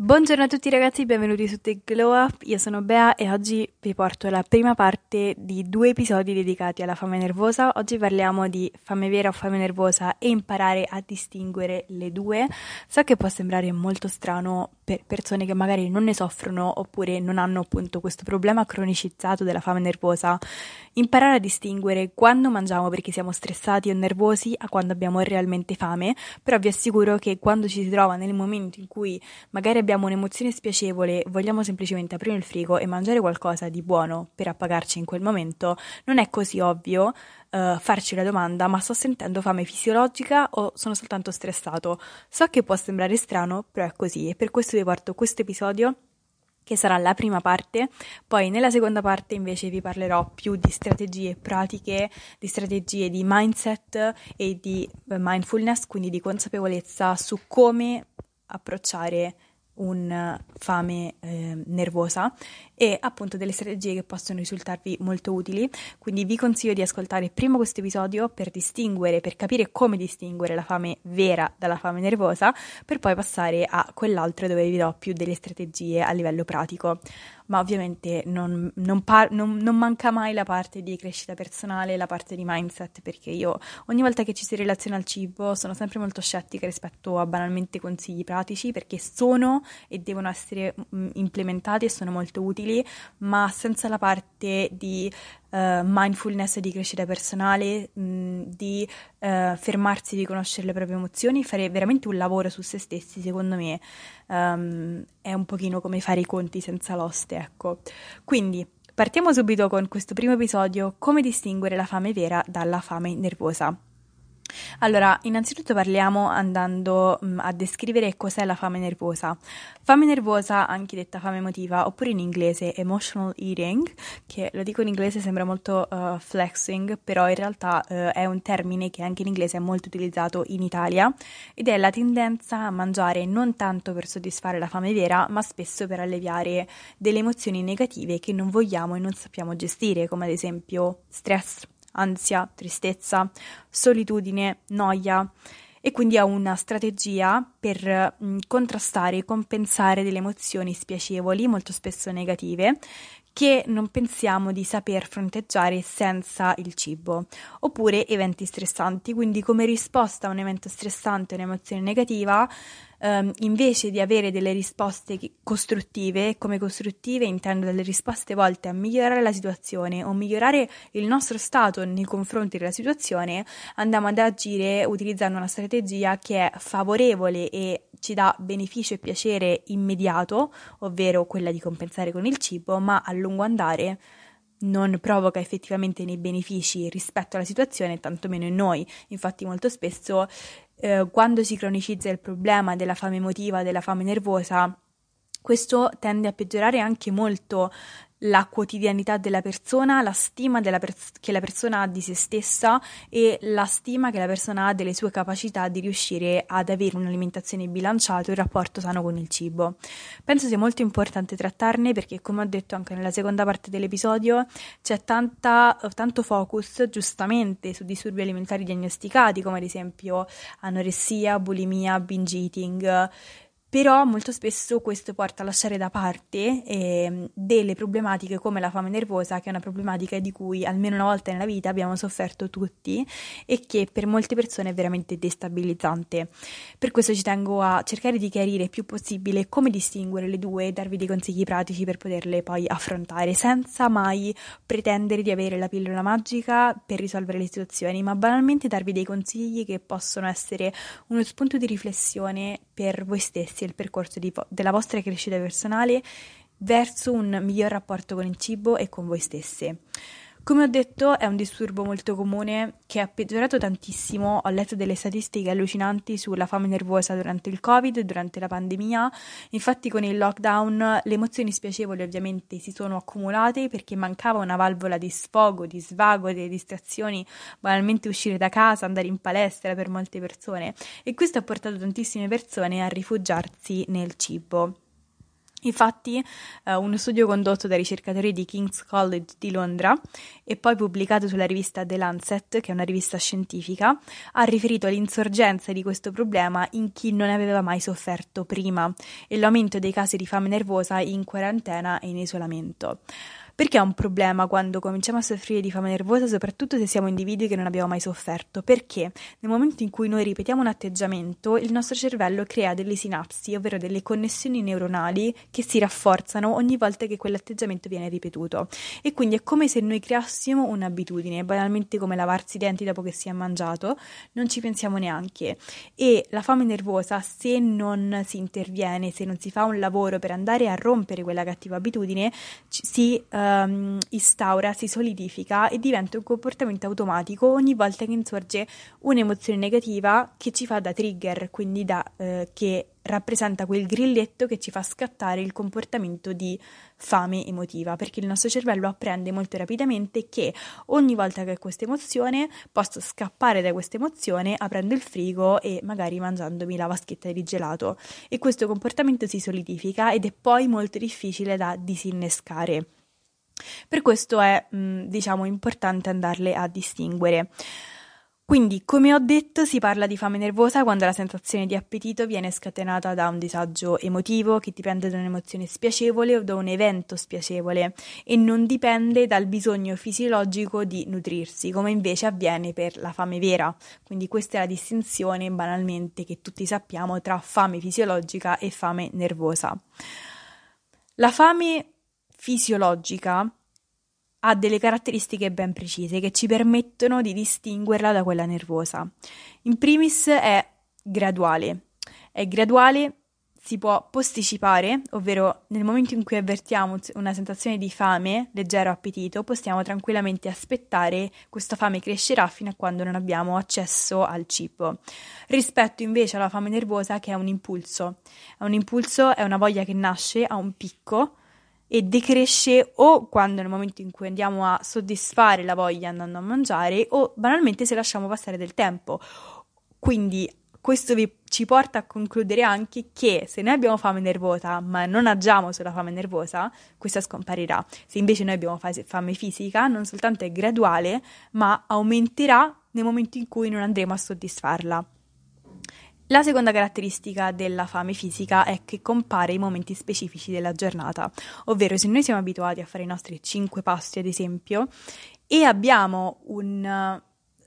Buongiorno a tutti ragazzi, benvenuti su The Glow Up, io sono Bea e oggi vi porto la prima parte di 2 episodi dedicati alla fame nervosa. Oggi parliamo di fame vera o fame nervosa e imparare a distinguere le due. So che può sembrare molto strano per persone che magari non ne soffrono oppure non hanno appunto questo problema cronicizzato della fame nervosa. Imparare a distinguere quando mangiamo perché siamo stressati o nervosi a quando abbiamo realmente fame, però vi assicuro che quando ci si trova nel momento in cui magari abbiamo un'emozione spiacevole, vogliamo semplicemente aprire il frigo e mangiare qualcosa di buono per appagarci in quel momento, non è così ovvio farci la domanda: ma sto sentendo fame fisiologica o sono soltanto stressato? So che può sembrare strano, però è così, e per questo vi porto questo episodio che sarà la prima parte. Poi nella seconda parte invece vi parlerò più di strategie pratiche, di strategie di mindset e di mindfulness, quindi di consapevolezza su come approcciare una fame nervosa e appunto delle strategie che possono risultarvi molto utili. Quindi vi consiglio di ascoltare prima questo episodio per capire come distinguere la fame vera dalla fame nervosa, per poi passare a quell'altro dove vi do più delle strategie a livello pratico. Ma ovviamente non manca mai la parte di crescita personale, la parte di mindset, perché io ogni volta che ci si relaziona al cibo sono sempre molto scettica rispetto a banalmente consigli pratici, perché sono e devono essere implementati e sono molto utili, ma senza la parte di mindfulness, di crescita personale, di fermarsi, di conoscere le proprie emozioni, fare veramente un lavoro su se stessi, secondo me è un pochino come fare i conti senza l'oste, ecco. Quindi partiamo subito con questo primo episodio: come distinguere la fame vera dalla fame nervosa. Allora, innanzitutto parliamo andando a descrivere cos'è la fame nervosa. Fame nervosa, anche detta fame emotiva, oppure in inglese emotional eating, che lo dico in inglese sembra molto flexing, però in realtà è un termine che anche in inglese è molto utilizzato in Italia, ed è la tendenza a mangiare non tanto per soddisfare la fame vera, ma spesso per alleviare delle emozioni negative che non vogliamo e non sappiamo gestire, come ad esempio stress, ansia, tristezza, solitudine, noia, e quindi ha una strategia per contrastare e compensare delle emozioni spiacevoli, molto spesso negative, che non pensiamo di saper fronteggiare senza il cibo, oppure eventi stressanti, quindi come risposta a un evento stressante, un'emozione negativa, invece di avere delle risposte costruttive, come costruttive intendo delle risposte volte a migliorare la situazione o migliorare il nostro stato nei confronti della situazione, andiamo ad agire utilizzando una strategia che è favorevole e ci dà beneficio e piacere immediato, ovvero quella di compensare con il cibo, ma a lungo andare non provoca effettivamente nei benefici rispetto alla situazione, tantomeno in noi. Infatti molto spesso quando si cronicizza il problema della fame emotiva, della fame nervosa, questo tende a peggiorare anche molto la quotidianità della persona, la stima che la persona ha di se stessa e la stima che la persona ha delle sue capacità di riuscire ad avere un'alimentazione bilanciata e un rapporto sano con il cibo. Penso sia molto importante trattarne, perché come ho detto anche nella seconda parte dell'episodio c'è tanto focus giustamente su disturbi alimentari diagnosticati come ad esempio anoressia, bulimia, binge eating. Però molto spesso questo porta a lasciare da parte delle problematiche come la fame nervosa, che è una problematica di cui almeno una volta nella vita abbiamo sofferto tutti e che per molte persone è veramente destabilizzante. Per questo ci tengo a cercare di chiarire il più possibile come distinguere le due e darvi dei consigli pratici per poterle poi affrontare, senza mai pretendere di avere la pillola magica per risolvere le situazioni, ma banalmente darvi dei consigli che possono essere uno spunto di riflessione per voi stessi, il percorso della vostra crescita personale verso un miglior rapporto con il cibo e con voi stesse. Come ho detto, è un disturbo molto comune che è peggiorato tantissimo. Ho letto delle statistiche allucinanti sulla fame nervosa durante il Covid, durante la pandemia. Infatti con il lockdown le emozioni spiacevoli ovviamente si sono accumulate perché mancava una valvola di sfogo, di svago, di distrazioni, banalmente uscire da casa, andare in palestra per molte persone. E questo ha portato tantissime persone a rifugiarsi nel cibo. Infatti, uno studio condotto dai ricercatori di King's College di Londra e poi pubblicato sulla rivista The Lancet, che è una rivista scientifica, ha riferito all'insorgenza di questo problema in chi non aveva mai sofferto prima e l'aumento dei casi di fame nervosa in quarantena e in isolamento. Perché è un problema quando cominciamo a soffrire di fame nervosa, soprattutto se siamo individui che non abbiamo mai sofferto? Perché nel momento in cui noi ripetiamo un atteggiamento, il nostro cervello crea delle sinapsi, ovvero delle connessioni neuronali che si rafforzano ogni volta che quell'atteggiamento viene ripetuto. E quindi è come se noi creassimo un'abitudine, banalmente come lavarsi i denti dopo che si è mangiato, non ci pensiamo neanche. E la fame nervosa, se non si interviene, se non si fa un lavoro per andare a rompere quella cattiva abitudine, si instaura, si solidifica e diventa un comportamento automatico ogni volta che insorge un'emozione negativa che ci fa da trigger, quindi che rappresenta quel grilletto che ci fa scattare il comportamento di fame emotiva, perché il nostro cervello apprende molto rapidamente che ogni volta che questa emozione posso scappare da questa emozione aprendo il frigo e magari mangiandomi la vaschetta di gelato, e questo comportamento si solidifica ed è poi molto difficile da disinnescare. Per questo è, diciamo, importante andarle a distinguere. Quindi, come ho detto, si parla di fame nervosa quando la sensazione di appetito viene scatenata da un disagio emotivo che dipende da un'emozione spiacevole o da un evento spiacevole e non dipende dal bisogno fisiologico di nutrirsi, come invece avviene per la fame vera. Quindi questa è la distinzione, banalmente, che tutti sappiamo tra fame fisiologica e fame nervosa. La fame fisiologica ha delle caratteristiche ben precise che ci permettono di distinguerla da quella nervosa. In primis è graduale, si può posticipare, ovvero nel momento in cui avvertiamo una sensazione di fame, leggero appetito, possiamo tranquillamente aspettare, questa fame crescerà fino a quando non abbiamo accesso al cibo. Rispetto invece alla fame nervosa, che è un impulso. È una voglia che nasce a un picco e decresce o quando nel momento in cui andiamo a soddisfare la voglia andando a mangiare o banalmente se lasciamo passare del tempo. Quindi questo ci porta a concludere anche che se noi abbiamo fame nervosa ma non agiamo sulla fame nervosa, questa scomparirà. Se invece noi abbiamo fame fisica, non soltanto è graduale ma aumenterà nel momento in cui non andremo a soddisfarla. La seconda caratteristica della fame fisica è che compare in momenti specifici della giornata, ovvero se noi siamo abituati a fare i nostri 5 pasti ad esempio e abbiamo un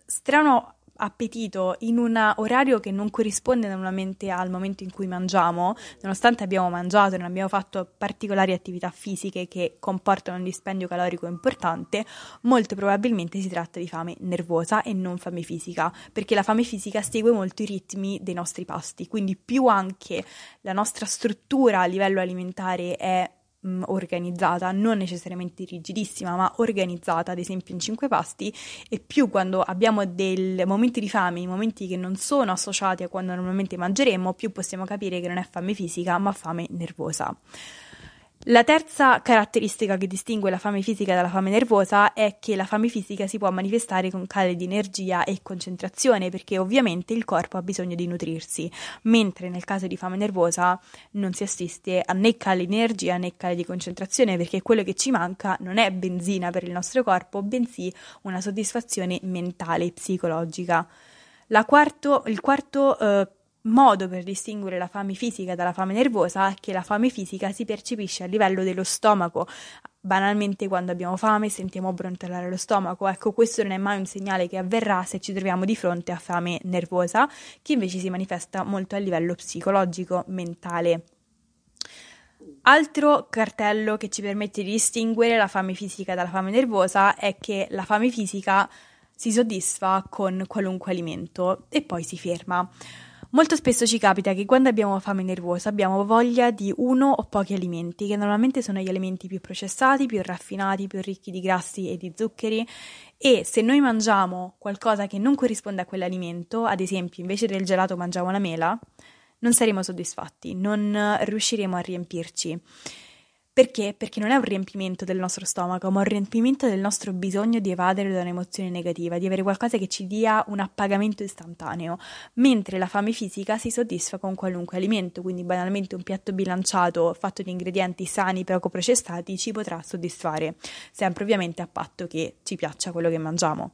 strano appetito in un orario che non corrisponde normalmente al momento in cui mangiamo, nonostante abbiamo mangiato e non abbiamo fatto particolari attività fisiche che comportano un dispendio calorico importante, molto probabilmente si tratta di fame nervosa e non fame fisica, perché la fame fisica segue molto i ritmi dei nostri pasti, quindi più anche la nostra struttura a livello alimentare è organizzata, non necessariamente rigidissima ma organizzata, ad esempio in 5 pasti, e più quando abbiamo dei momenti di fame, i momenti che non sono associati a quando normalmente mangeremmo, più possiamo capire che non è fame fisica ma fame nervosa. La terza caratteristica che distingue la fame fisica dalla fame nervosa è che la fame fisica si può manifestare con cali di energia e concentrazione, perché ovviamente il corpo ha bisogno di nutrirsi, mentre nel caso di fame nervosa non si assiste a né cali di energia né cali di concentrazione, perché quello che ci manca non è benzina per il nostro corpo, bensì una soddisfazione mentale e psicologica. Il quarto modo per distinguere la fame fisica dalla fame nervosa è che la fame fisica si percepisce a livello dello stomaco. Banalmente quando abbiamo fame sentiamo brontolare lo stomaco, ecco questo non è mai un segnale che avverrà se ci troviamo di fronte a fame nervosa, che invece si manifesta molto a livello psicologico, mentale. Altro cartello che ci permette di distinguere la fame fisica dalla fame nervosa è che la fame fisica si soddisfa con qualunque alimento e poi si ferma. Molto spesso ci capita che quando abbiamo fame nervosa abbiamo voglia di uno o pochi alimenti, che normalmente sono gli alimenti più processati, più raffinati, più ricchi di grassi e di zuccheri, e se noi mangiamo qualcosa che non corrisponde a quell'alimento, ad esempio invece del gelato mangiamo una mela, non saremo soddisfatti, non riusciremo a riempirci. Perché? Perché non è un riempimento del nostro stomaco, ma un riempimento del nostro bisogno di evadere da un'emozione negativa, di avere qualcosa che ci dia un appagamento istantaneo, mentre la fame fisica si soddisfa con qualunque alimento, quindi banalmente un piatto bilanciato fatto di ingredienti sani, poco processati, ci potrà soddisfare, sempre ovviamente a patto che ci piaccia quello che mangiamo.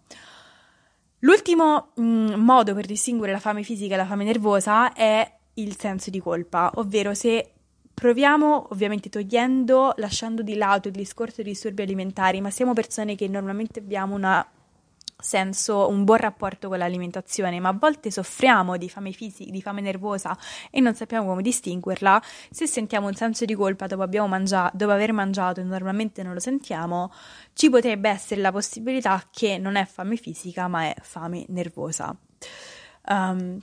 L'ultimo modo per distinguere la fame fisica e la fame nervosa è il senso di colpa, ovvero se proviamo, ovviamente lasciando di lato il discorso di disturbi alimentari, ma siamo persone che normalmente abbiamo un buon rapporto con l'alimentazione, ma a volte soffriamo di fame fisica, di fame nervosa e non sappiamo come distinguerla. Se sentiamo un senso di colpa dopo aver mangiato e normalmente non lo sentiamo, ci potrebbe essere la possibilità che non è fame fisica, ma è fame nervosa.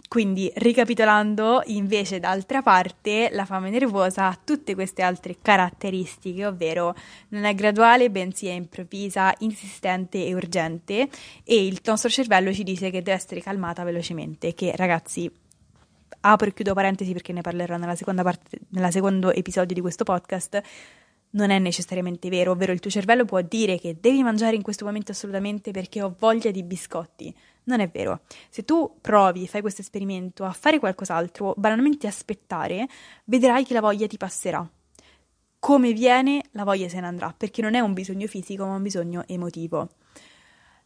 Quindi ricapitolando, invece d'altra parte la fame nervosa ha tutte queste altre caratteristiche, ovvero non è graduale bensì è improvvisa, insistente e urgente, e il nostro cervello ci dice che deve essere calmata velocemente, che ragazzi, apro e chiudo parentesi perché ne parlerò nella seconda parte, nel secondo episodio di questo podcast, non è necessariamente vero, ovvero il tuo cervello può dire che devi mangiare in questo momento assolutamente perché ho voglia di biscotti. Non è vero. Se tu fai questo esperimento a fare qualcos'altro, banalmente aspettare, vedrai che la voglia ti passerà. Come viene, la voglia se ne andrà, perché non è un bisogno fisico, ma un bisogno emotivo.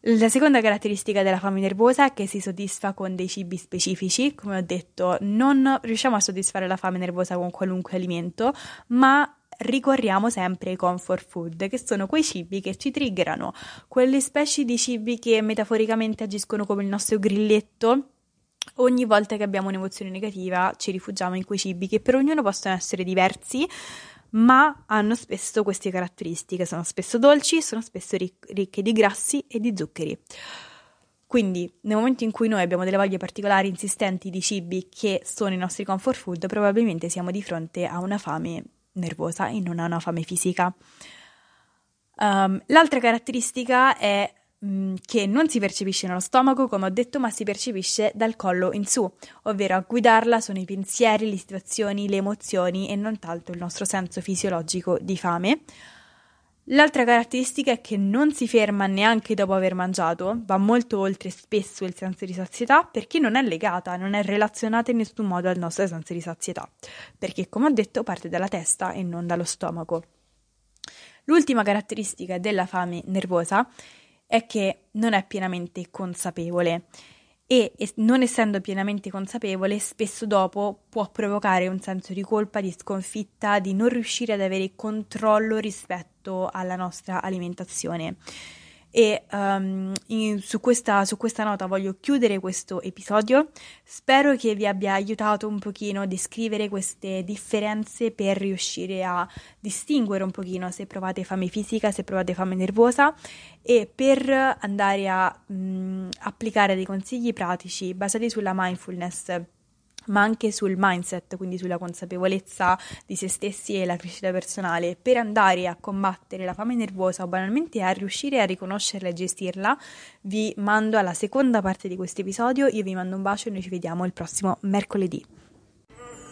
La seconda caratteristica della fame nervosa è che si soddisfa con dei cibi specifici. Come ho detto, non riusciamo a soddisfare la fame nervosa con qualunque alimento, ma ricorriamo sempre ai comfort food, che sono quei cibi che ci triggerano, quelle specie di cibi che metaforicamente agiscono come il nostro grilletto. Ogni volta che abbiamo un'emozione negativa ci rifugiamo in quei cibi che per ognuno possono essere diversi, ma hanno spesso queste caratteristiche, sono spesso dolci, sono spesso ricche di grassi e di zuccheri. Quindi nel momento in cui noi abbiamo delle voglie particolari insistenti di cibi che sono i nostri comfort food, probabilmente siamo di fronte a una fame nervosa e non ha una fame fisica. L'altra caratteristica è che non si percepisce nello stomaco, come ho detto, ma si percepisce dal collo in su, ovvero a guidarla sono i pensieri, le situazioni, le emozioni e non tanto il nostro senso fisiologico di fame. L'altra caratteristica è che non si ferma neanche dopo aver mangiato, va molto oltre spesso il senso di sazietà perché non è legata, non è relazionata in nessun modo al nostro senso di sazietà, perché come ho detto parte dalla testa e non dallo stomaco. L'ultima caratteristica della fame nervosa è che non è pienamente consapevole e non essendo pienamente consapevole spesso dopo può provocare un senso di colpa, di sconfitta, di non riuscire ad avere controllo rispetto alla nostra alimentazione e su questa nota voglio chiudere questo episodio. Spero che vi abbia aiutato un pochino a descrivere queste differenze per riuscire a distinguere un pochino se provate fame fisica, se provate fame nervosa, e per andare a applicare dei consigli pratici basati sulla mindfulness ma anche sul mindset, quindi sulla consapevolezza di se stessi e la crescita personale, per andare a combattere la fame nervosa o banalmente a riuscire a riconoscerla e gestirla. Vi mando alla seconda parte di questo episodio, io vi mando un bacio e noi ci vediamo il prossimo mercoledì.